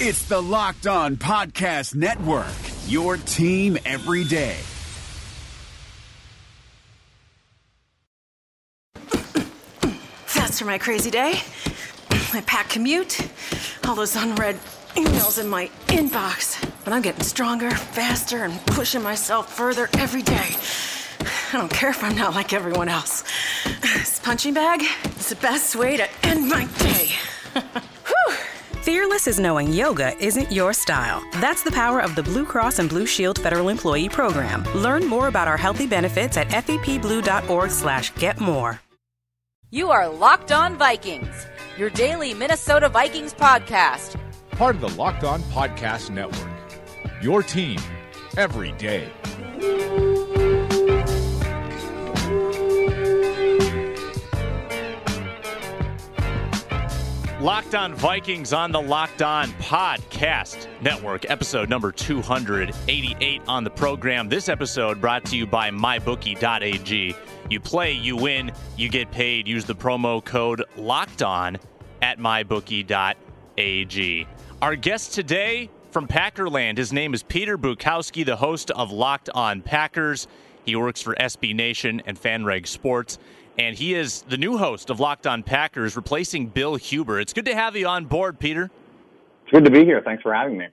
It's the Locked On Podcast Network, your team every day. That's for my crazy day, my packed commute, all those unread emails in my inbox. But I'm getting stronger, faster, and pushing myself further every day. I don't care if I'm not like everyone else. This punching bag is the best way to end my day. Fearless is knowing yoga isn't your style. That's the power of the Blue Cross and Blue Shield Federal Employee Program. Learn more about our healthy benefits at fepblue.org/getmore. You are Locked On Vikings, your daily Minnesota Vikings podcast. Part of the Locked On Podcast Network, your team every day. Locked On Vikings on the Locked On Podcast Network, episode number 288 on the program. This episode brought to you by MyBookie.ag. You play, you win, you get paid. Use the promo code LOCKEDON at MyBookie.ag. Our guest today from Packerland, his name is Peter Bukowski, the host of Locked On Packers. He works for SB Nation and FanReg Sports. And he is the new host of Locked On Packers, replacing Bill Huber. It's good to have you on board, Peter. It's good to be here. Thanks for having me.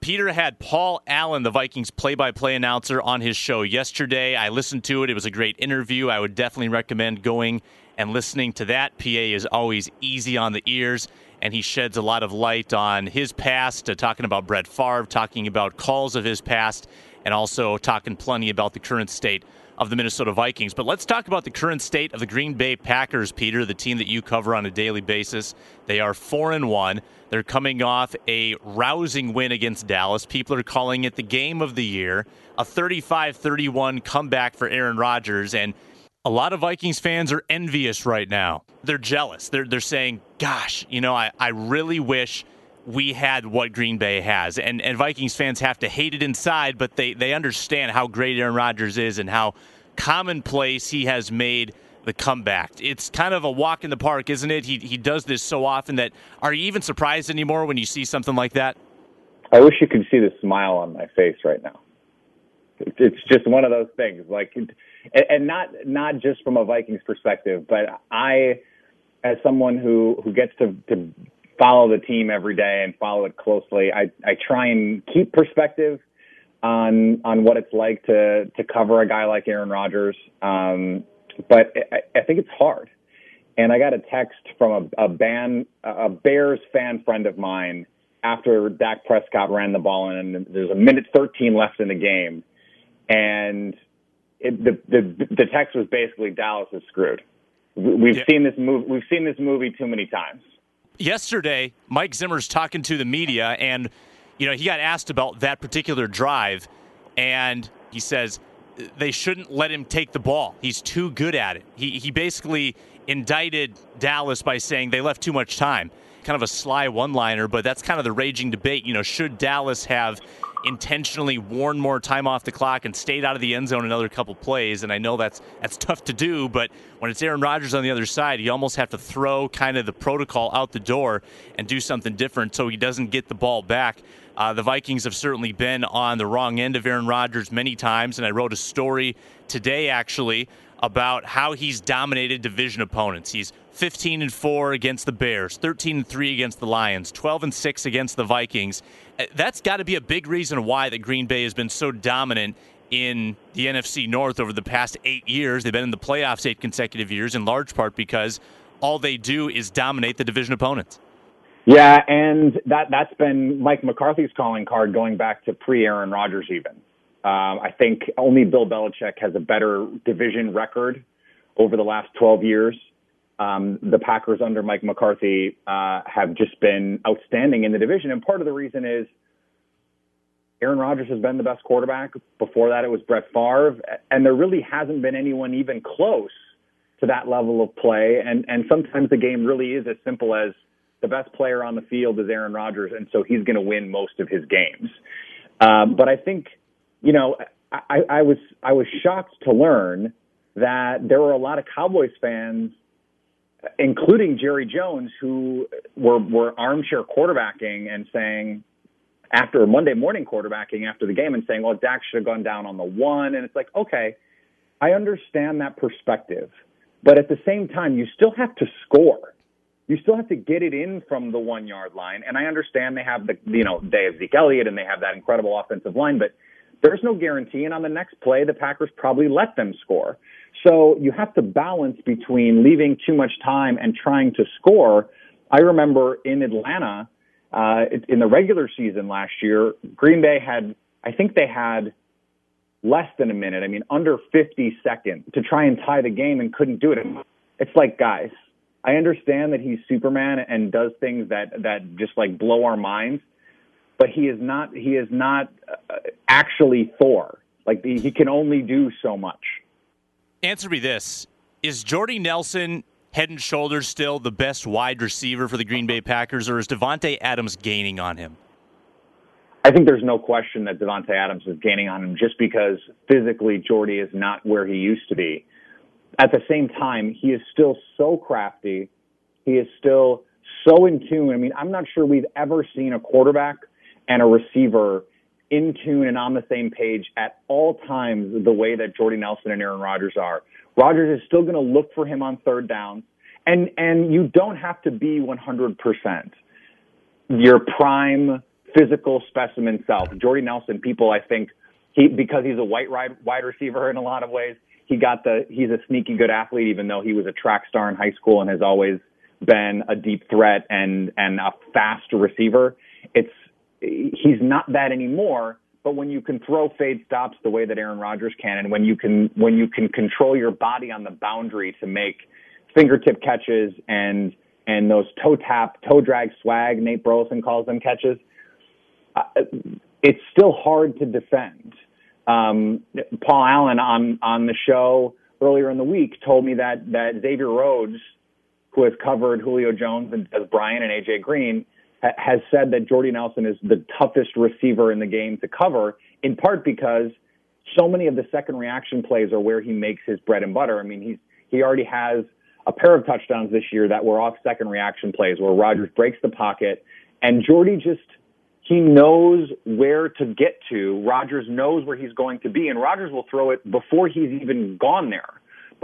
Peter had Paul Allen, the Vikings play-by-play announcer, on his show yesterday. I listened to it. It was a great interview. I would definitely recommend going and listening to that. PA is always easy on the ears, and he sheds a lot of light on his past, talking about Brett Favre, talking about calls of his past, and also talking plenty about the current state of the Minnesota Vikings. But let's talk about the current state of the Green Bay Packers, Peter, the team that you cover on a daily basis. They are 4-1. They're coming off a rousing win against Dallas. People are calling it the game of the year, a 35-31 comeback for Aaron Rodgers. And a lot of Vikings fans are envious right now. They're jealous. They're saying, gosh, you know, I really wish we had what Green Bay has. And Vikings fans have to hate it inside, but they understand how great Aaron Rodgers is and how commonplace he has made the comeback. It's kind of a walk in the park, isn't it? He does this so often that are you even surprised anymore when you see something like that? I wish you could see the smile on my face right now. It's just one of those things. Like, and not just from a Vikings perspective, but I, as someone who gets to follow the team every day and follow it closely, I try and keep perspective on what it's like to cover a guy like Aaron Rodgers. But I think it's hard. And I got a text from a Bears fan friend of mine after Dak Prescott ran the ball in, and there's a minute 13 left in the game. And the text was basically, Dallas is screwed. We've seen this movie too many times. Yesterday, Mike Zimmer's talking to the media, and you know he got asked about that particular drive, and he says they shouldn't let him take the ball. He's too good at it. He basically indicted Dallas by saying they left too much time. Kind of a sly one-liner, but that's kind of the raging debate. You know, should Dallas have intentionally worn more time off the clock and stayed out of the end zone another couple plays? And I know that's tough to do, but when it's Aaron Rodgers on the other side, you almost have to throw kind of the protocol out the door and do something different so he doesn't get the ball back. The Vikings have certainly been on the wrong end of Aaron Rodgers many times, and I wrote a story today actually about how he's dominated division opponents. He's 15-4 against the Bears, 13-3 against the Lions, 12-6 against the Vikings. That's got to be a big reason why that Green Bay has been so dominant in the NFC North over the past 8 years. They've been in the playoffs 8 consecutive years, in large part because all they do is dominate the division opponents. Yeah, and that's been Mike McCarthy's calling card going back to pre-Aaron Rodgers even. I think only Bill Belichick has a better division record over the last 12 years. The Packers under Mike McCarthy have just been outstanding in the division. And part of the reason is Aaron Rodgers has been the best quarterback. Before that, it was Brett Favre. And there really hasn't been anyone even close to that level of play. And sometimes the game really is as simple as the best player on the field is Aaron Rodgers, and so he's going to win most of his games. But I think, you know, I was shocked to learn that there were a lot of Cowboys fans including Jerry Jones, who were armchair quarterbacking and saying, after Monday morning quarterbacking after the game and saying, well, Dak should have gone down on the one. And it's like, okay, I understand that perspective. But at the same time, you still have to score. You still have to get it in from the 1 yard line. And I understand they have they have Zeke Elliott and they have that incredible offensive line, but there's no guarantee. And on the next play, the Packers probably let them score. So you have to balance between leaving too much time and trying to score. I remember in Atlanta, in the regular season last year, Green Bay had, I think they had less than a minute, under 50 seconds to try and tie the game and couldn't do it. It's like, guys, I understand that he's Superman and does things that just like blow our minds, but he is not actually Thor. Like he can only do so much. Answer me this. Is Jordy Nelson head and shoulders still the best wide receiver for the Green Bay Packers, or is Devontae Adams gaining on him? I think there's no question that Devontae Adams is gaining on him just because physically Jordy is not where he used to be. At the same time, he is still so crafty. He is still so in tune. I'm not sure we've ever seen a quarterback and a receiver in tune and on the same page at all times the way that Jordy Nelson and Aaron Rodgers are. Rodgers is still going to look for him on third down, and you don't have to be 100%. Your prime physical specimen self. Jordy Nelson, people, I think, because he's a white wide receiver in a lot of ways, he's a sneaky good athlete, even though he was a track star in high school and has always been a deep threat and a fast receiver. He's not that anymore. But when you can throw fade stops the way that Aaron Rodgers can, and when you can control your body on the boundary to make fingertip catches and those toe tap, toe drag swag, Nate Burleson calls them catches, it's still hard to defend. Paul Allen on the show earlier in the week told me that Xavier Rhodes, who has covered Julio Jones and Des Bryant and A.J. Green, has said that Jordy Nelson is the toughest receiver in the game to cover, in part because so many of the second reaction plays are where he makes his bread and butter. He already has a pair of touchdowns this year that were off second reaction plays where Rodgers breaks the pocket, and Jordy he knows where to get to. Rodgers knows where he's going to be, and Rodgers will throw it before he's even gone there.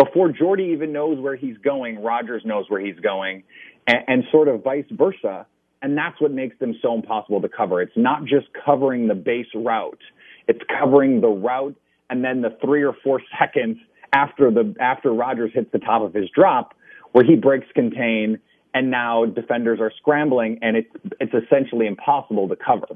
Before Jordy even knows where he's going, Rodgers knows where he's going, and sort of vice versa. And that's what makes them so impossible to cover. It's not just covering the base route. It's covering the route and then the 3 or 4 seconds after Rodgers hits the top of his drop where he breaks contain and now defenders are scrambling and it's essentially impossible to cover.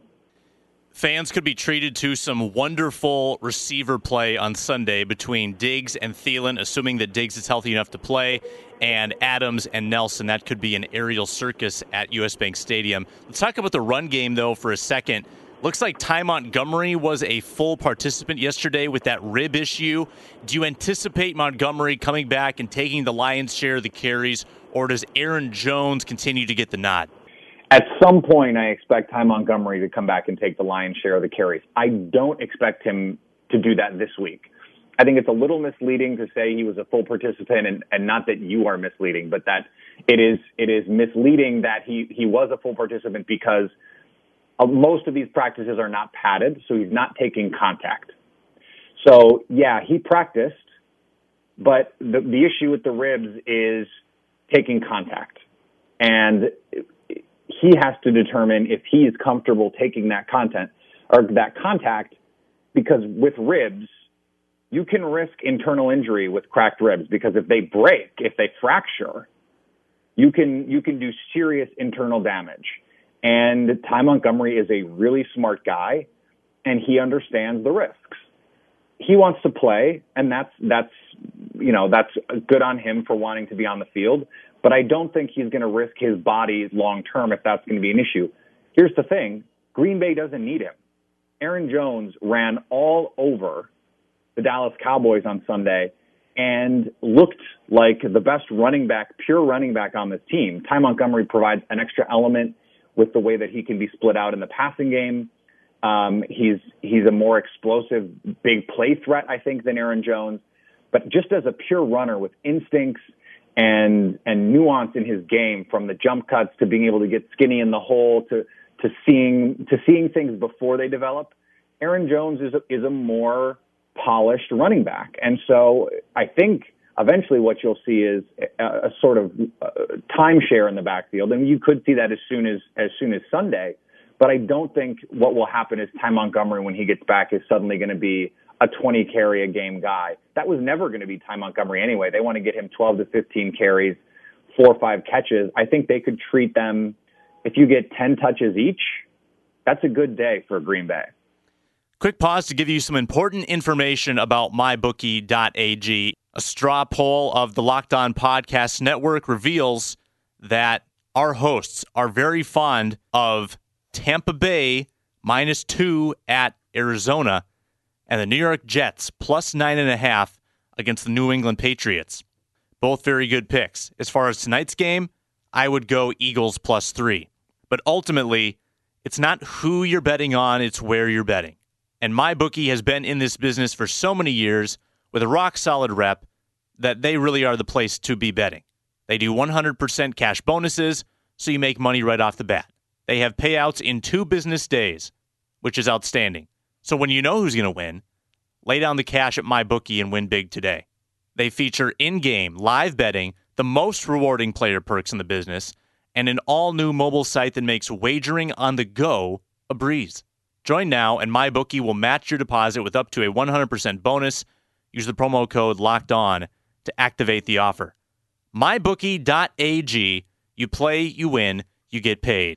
Fans could be treated to some wonderful receiver play on Sunday between Diggs and Thielen, assuming that Diggs is healthy enough to play, and Adams and Nelson. That could be an aerial circus at US Bank Stadium. Let's talk about the run game, though, for a second. Looks like Ty Montgomery was a full participant yesterday with that rib issue. Do you anticipate Montgomery coming back and taking the lion's share of the carries, or does Aaron Jones continue to get the nod? At some point, I expect Ty Montgomery to come back and take the lion's share of the carries. I don't expect him to do that this week. I think it's a little misleading to say he was a full participant, and not that you are misleading, but that it is misleading that he was a full participant because most of these practices are not padded, so he's not taking contact. So, yeah, he practiced, but the issue with the ribs is taking contact. And he has to determine if he is comfortable taking that contact, because with ribs, you can risk internal injury with cracked ribs, because if they break, if they fracture, you can do serious internal damage. And Ty Montgomery is a really smart guy, and he understands the risks. He wants to play, and that's good on him for wanting to be on the field. But I don't think he's going to risk his body long-term if that's going to be an issue. Here's the thing. Green Bay doesn't need him. Aaron Jones ran all over the Dallas Cowboys on Sunday and looked like the best running back, pure running back on this team. Ty Montgomery provides an extra element with the way that he can be split out in the passing game. He's a more explosive, big play threat, I think, than Aaron Jones. But just as a pure runner with instincts and nuance in his game, from the jump cuts to being able to get skinny in the hole to seeing things before they develop. Aaron Jones is a more polished running back. And so I think eventually what you'll see is a sort of timeshare in the backfield. And you could see that as soon as Sunday. But I don't think what will happen is Ty Montgomery, when he gets back, is suddenly going to be a 20-carry-a-game guy. That was never going to be Ty Montgomery anyway. They want to get him 12 to 15 carries, 4 or 5 catches. I think they could treat them, if you get 10 touches each, that's a good day for Green Bay. Quick pause to give you some important information about MyBookie.ag. A straw poll of the Locked On Podcast Network reveals that our hosts are very fond of Tampa Bay -2 at Arizona and the New York Jets +9.5 against the New England Patriots. Both very good picks. As far as tonight's game, I would go Eagles +3. But ultimately, it's not who you're betting on, it's where you're betting. And MyBookie has been in this business for so many years with a rock-solid rep that they really are the place to be betting. They do 100% cash bonuses, so you make money right off the bat. They have payouts in 2 business days, which is outstanding. So when you know who's going to win, lay down the cash at MyBookie and win big today. They feature in-game, live betting, the most rewarding player perks in the business, and an all-new mobile site that makes wagering on the go a breeze. Join now, and MyBookie will match your deposit with up to a 100% bonus. Use the promo code LOCKEDON to activate the offer. MyBookie.ag. You play, you win, you get paid.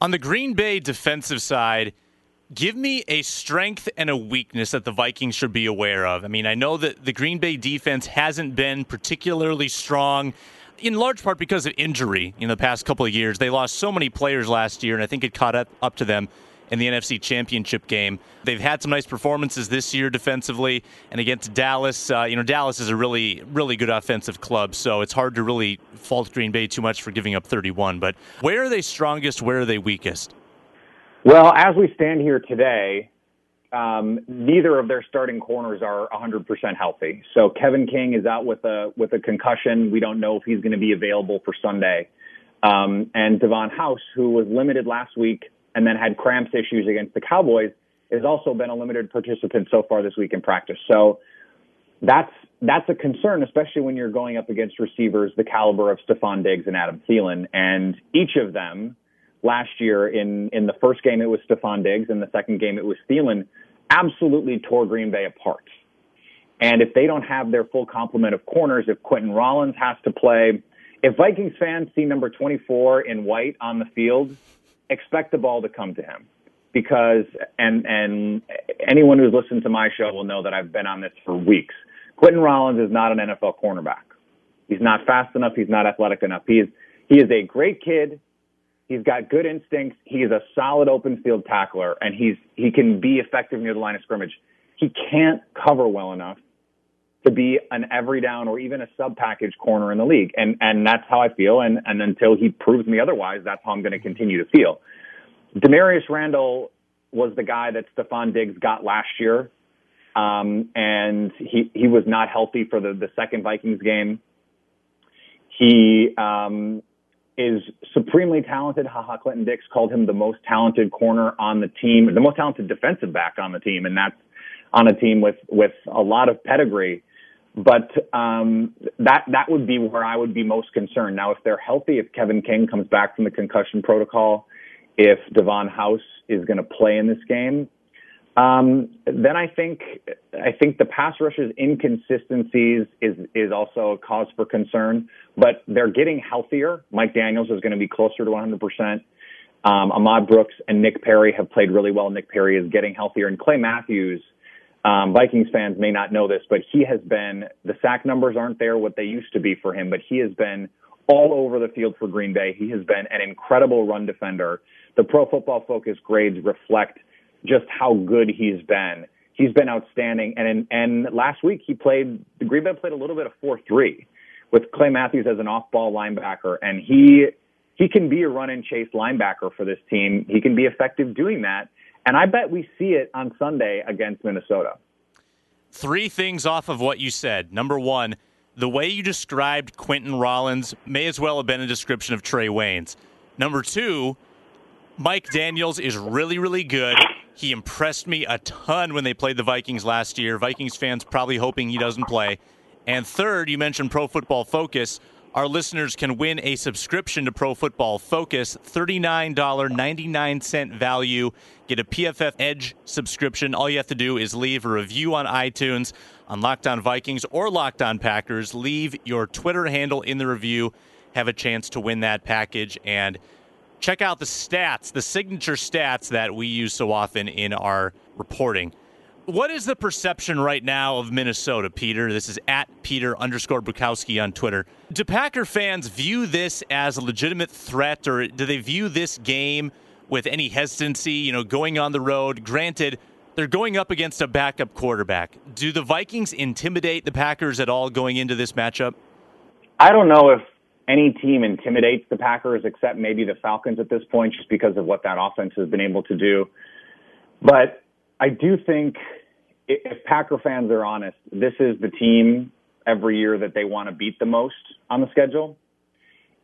On the Green Bay defensive side, give me a strength and a weakness that the Vikings should be aware of. I mean, I know that the Green Bay defense hasn't been particularly strong, in large part because of injury in the past couple of years. They lost so many players last year, and I think it caught up to them in the NFC Championship game. They've had some nice performances this year defensively, and against Dallas, Dallas is a really, really good offensive club, so it's hard to really fault Green Bay too much for giving up 31. But where are they strongest? Where are they weakest? Well, as we stand here today, neither of their starting corners are 100% healthy. So Kevin King is out with a concussion. We don't know if he's going to be available for Sunday. And Davon House, who was limited last week, and then had cramps issues against the Cowboys, has also been a limited participant so far this week in practice. So that's a concern, especially when you're going up against receivers the caliber of Stephon Diggs and Adam Thielen. And each of them last year, in the first game it was Stephon Diggs, in the second game it was Thielen, absolutely tore Green Bay apart. And if they don't have their full complement of corners, if Quinten Rollins has to play, if Vikings fans see number 24 in white on the field, expect the ball to come to him, because and anyone who's listened to my show will know that I've been on this for weeks. Quinten Rollins is not an NFL cornerback. He's not fast enough. He's not athletic enough. He is a great kid. He's got good instincts. He is a solid open field tackler, and he can be effective near the line of scrimmage. He can't cover well enough to be an every down or even a sub-package corner in the league. And that's how I feel, and until he proves me otherwise, that's how I'm going to continue to feel. Demarius Randall was the guy that Stephon Diggs got last year, and he was not healthy for the second Vikings game. He is supremely talented. Clinton Dix called him the most talented corner on the team, the most talented defensive back on the team, and that's on a team with a lot of pedigree. But that would be where I would be most concerned. Now, if they're healthy, if Kevin King comes back from the concussion protocol, if Davon House is going to play in this game, then I think the pass rush's inconsistencies is also a cause for concern. But they're getting healthier. Mike Daniels is going to be closer to 100%. Ahmad Brooks and Nick Perry have played really well. Nick Perry is getting healthier, and Clay Matthews Vikings fans may not know this, but he has been, the sack numbers aren't there what they used to be for him, but he has been all over the field for Green Bay. He has been an incredible run defender. The Pro Football Focus grades reflect just how good he's been. He's been outstanding. And last week Green Bay played a little bit of 4-3 with Clay Matthews as an off-ball linebacker. And he can be a run and chase linebacker for this team. He can be effective doing that. And I bet we see it on Sunday against Minnesota. Three things off of what you said. Number one, the way you described Quinten Rollins may as well have been a description of Trey Waynes. Number two, Mike Daniels is really, really good. He impressed me a ton when they played the Vikings last year. Vikings fans probably hoping he doesn't play. And third, you mentioned Pro Football Focus. Our listeners can win a subscription to Pro Football Focus, $39.99 value. Get a PFF Edge subscription. All you have to do is leave a review on iTunes on Locked On Vikings or Locked On Packers. Leave your Twitter handle in the review. Have a chance to win that package. And check out the stats, the signature stats that we use so often in our reporting. What is the perception right now of Minnesota, Peter? This is @Peter_Bukowski on Twitter. Do Packer fans view this as a legitimate threat, or do they view this game with any hesitancy, going on the road? Granted, they're going up against a backup quarterback. Do the Vikings intimidate the Packers at all going into this matchup? I don't know if any team intimidates the Packers except maybe the Falcons at this point, just because of what that offense has been able to do. But I do think if Packer fans are honest, this is the team every year that they want to beat the most on the schedule.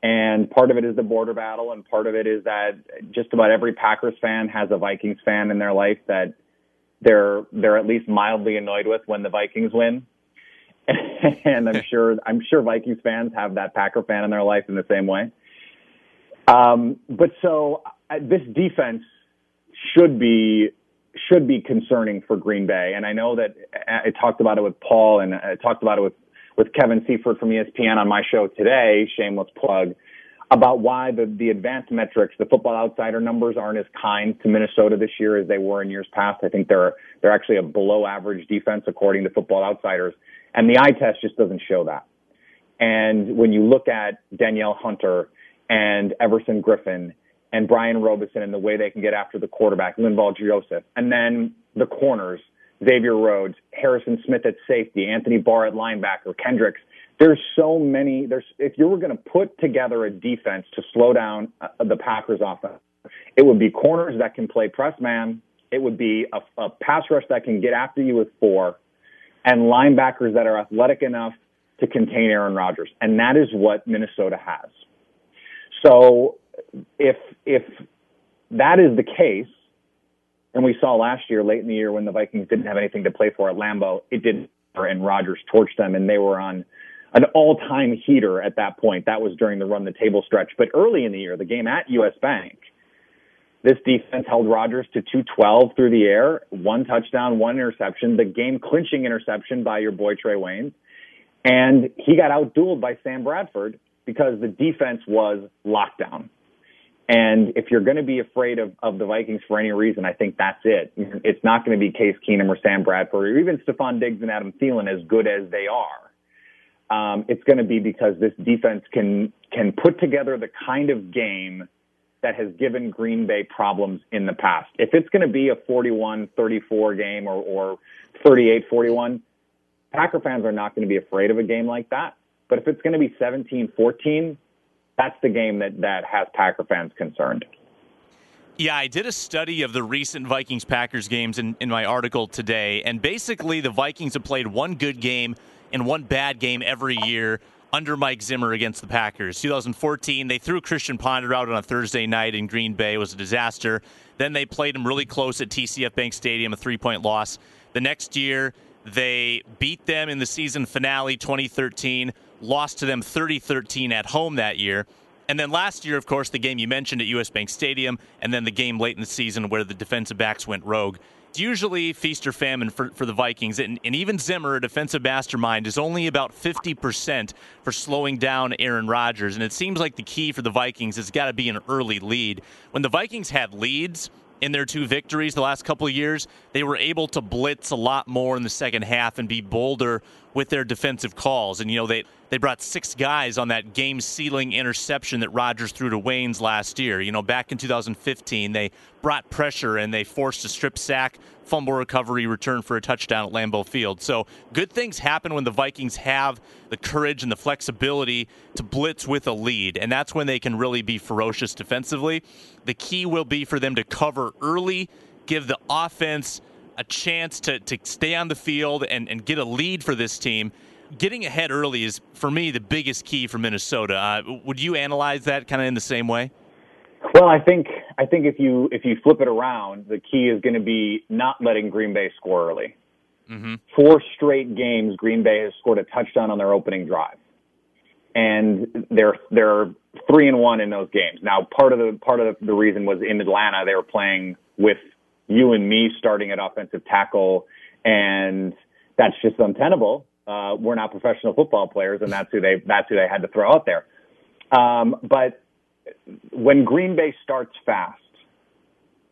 And part of it is the border battle, and part of it is that just about every Packers fan has a Vikings fan in their life that they're at least mildly annoyed with when the Vikings win. And I'm sure Vikings fans have that Packer fan in their life in the same way. But so this defense should be concerning for Green Bay. And I know that I talked about it with Paul, and I talked about it with Kevin Seifert from ESPN on my show today, shameless plug, about why the advanced metrics, the Football Outsider numbers, aren't as kind to Minnesota this year as they were in years past. I think they're actually a below average defense according to Football Outsiders. And the eye test just doesn't show that. And when you look at Danielle Hunter and Everson Griffin and Brian Robinson and the way they can get after the quarterback, Linval Joseph, and then the corners, Xavier Rhodes, Harrison Smith at safety, Anthony Barr at linebacker, Kendricks. There's so many. If you were going to put together a defense to slow down the Packers offense, it would be corners that can play press man. It would be a pass rush that can get after you with four, and linebackers that are athletic enough to contain Aaron Rodgers. And that is what Minnesota has. So if that is the case, and we saw last year, late in the year, when the Vikings didn't have anything to play for at Lambeau, it didn't matter, and Rodgers torched them, and they were on an all-time heater at that point. That was during the run-the-table stretch. But early in the year, the game at US Bank, this defense held Rodgers to 212 through the air, one touchdown, one interception, the game-clinching interception by your boy Trey Waynes, and he got outdueled by Sam Bradford because the defense was locked down. And if you're going to be afraid of the Vikings for any reason, I think that's it. It's not going to be Case Keenum or Sam Bradford or even Stephon Diggs and Adam Thielen, as good as they are. It's going to be because this defense can put together the kind of game that has given Green Bay problems in the past. If it's going to be a 41-34 game or 38-41, Packer fans are not going to be afraid of a game like that. But if it's going to be 17-14, that's the game that has Packer fans concerned. Yeah, I did a study of the recent Vikings-Packers games in my article today, and basically the Vikings have played one good game and one bad game every year under Mike Zimmer against the Packers. 2014, they threw Christian Ponder out on a Thursday night in Green Bay. It was a disaster. Then they played him really close at TCF Bank Stadium, a three-point loss. The next year, they beat them in the season finale, 2013, lost to them 30-13 at home that year. And then last year, of course, the game you mentioned at US Bank Stadium, and then the game late in the season where the defensive backs went rogue. It's usually feast or famine for the Vikings, and even Zimmer, a defensive mastermind, is only about 50% for slowing down Aaron Rodgers. And it seems like the key for the Vikings has got to be an early lead. When the Vikings had leads, in their two victories the last couple of years, they were able to blitz a lot more in the second half and be bolder with their defensive calls. And, you know, they brought six guys on that game-sealing interception that Rodgers threw to Waynes last year. You know, back in 2015, they brought pressure and they forced a strip sack, fumble recovery, return for a touchdown at Lambeau Field. So good things happen when the Vikings have the courage and the flexibility to blitz with a lead, and that's when they can really be ferocious defensively. The key will be for them to cover early, give the offense a chance to stay on the field and get a lead for this team. Getting ahead early is, for me, the biggest key for Minnesota. Would you analyze that kind of in the same way? Well, I think if you flip it around, the key is going to be not letting Green Bay score early. Mm-hmm. 4 straight games, Green Bay has scored a touchdown on their opening drive, and they're 3-1 in those games. Now, part of the reason was in Atlanta they were playing with you and me starting at offensive tackle, and that's just untenable. We're not professional football players, and that's who they had to throw out there. But when Green Bay starts fast,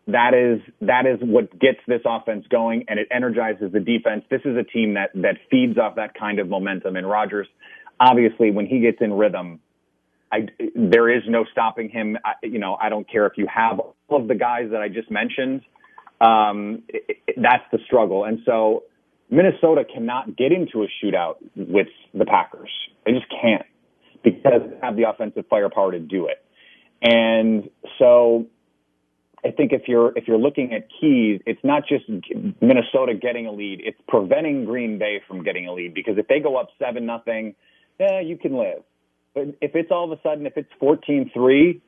that is what gets this offense going, and it energizes the defense. This is a team that feeds off that kind of momentum. And Rodgers, obviously, when he gets in rhythm, there is no stopping him. I don't care if you have all of the guys that I just mentioned. That's the struggle. And so Minnesota cannot get into a shootout with the Packers. They just can't, because they have the offensive firepower to do it. And so I think if you're looking at keys, it's not just Minnesota getting a lead, it's preventing Green Bay from getting a lead, because if they go up 7-0, you can live. But if it's all of a sudden, if it's 14-3,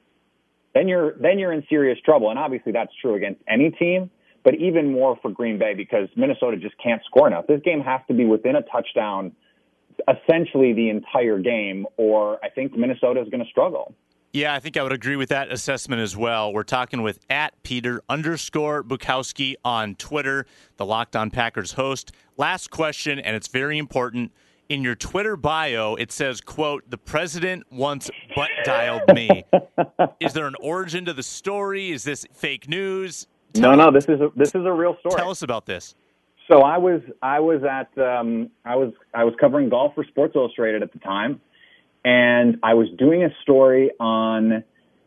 then you're in serious trouble. And obviously that's true against any team, but even more for Green Bay, because Minnesota just can't score enough. This game has to be within a touchdown essentially the entire game, or I think Minnesota is going to struggle. Yeah, I think I would agree with that assessment as well. We're talking with @Peter_Bukowski on Twitter, the Locked On Packers host. Last question, and it's very important. In your Twitter bio, it says, quote, "The president once butt-dialed me." Is there an origin to the story? Is this fake news? No, this is a real story. Tell us about this. So I was at I was covering golf for Sports Illustrated at the time, and I was doing a story on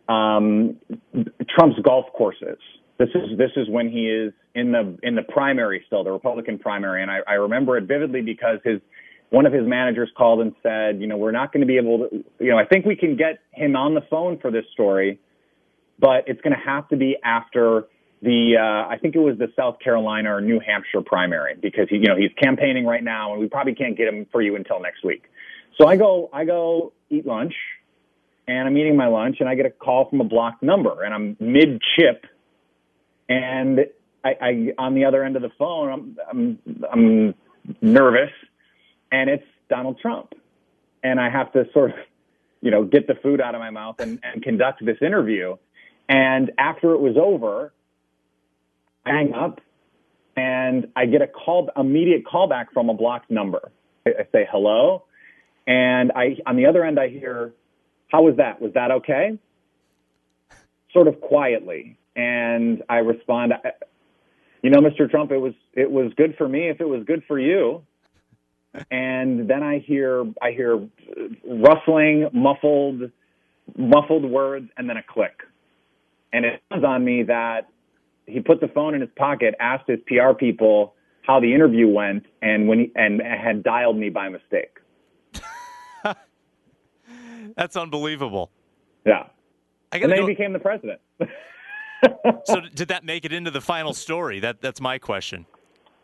Trump's golf courses. This is when he is in the primary still, the Republican primary, and I remember it vividly because one of his managers called and said, we're not going to be able to, I think we can get him on the phone for this story, but it's going to have to be after I think it was the South Carolina or New Hampshire primary, because he's campaigning right now, and we probably can't get him for you until next week. So I go eat lunch, and I'm eating my lunch, and I get a call from a blocked number, and I'm mid chip, and I on the other end of the phone, I'm nervous, and it's Donald Trump, and I have to sort of get the food out of my mouth and conduct this interview, and after it was over, I hang up, and I get immediate callback from a blocked number. I say hello, and on the other end I hear, "How was that? Was that okay?" Sort of quietly, and I respond, "Mr. Trump, it was good for me if it was good for you." And then I hear rustling, muffled words, and then a click, and it dawns on me that he put the phone in his pocket, asked his PR people how the interview went, and had dialed me by mistake. That's unbelievable. Yeah. And then he became the president. So did that make it into the final story? That's my question.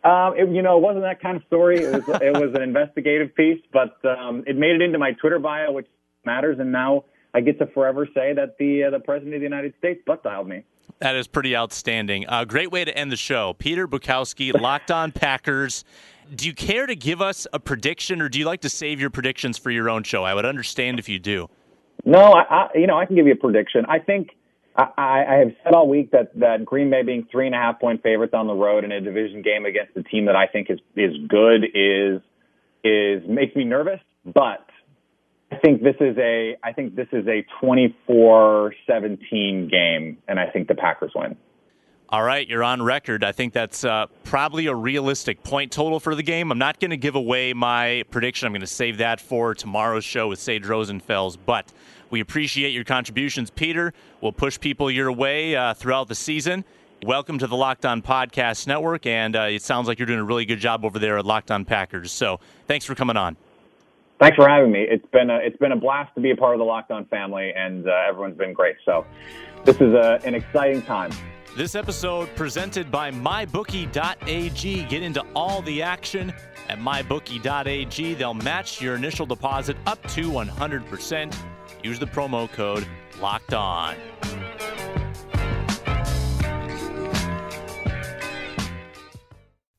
It wasn't that kind of story. It was an investigative piece, but it made it into my Twitter bio, which matters. And now I get to forever say that the president of the United States butt-dialed me. That is pretty outstanding. Great way to end the show. Peter Bukowski, Locked On Packers. Do you care to give us a prediction, or do you like to save your predictions for your own show? I would understand if you do. No, I can give you a prediction. I think I have said all week that Green Bay being 3.5-point favorites on the road in a division game against a team that I think is good is makes me nervous, but I think this is a 24-17 game, and I think the Packers win. All right, you're on record. I think that's probably a realistic point total for the game. I'm not going to give away my prediction. I'm going to save that for tomorrow's show with Sage Rosenfels, but we appreciate your contributions, Peter. We'll push people your way throughout the season. Welcome to the Locked On Podcast Network, and it sounds like you're doing a really good job over there at Locked On Packers, so thanks for coming on. Thanks for having me. It's been a blast to be a part of the Locked On family, and everyone's been great, so this is an exciting time. This episode presented by MyBookie.ag. Get into all the action at MyBookie.ag. They'll match your initial deposit up to 100%. Use the promo code LOCKEDON.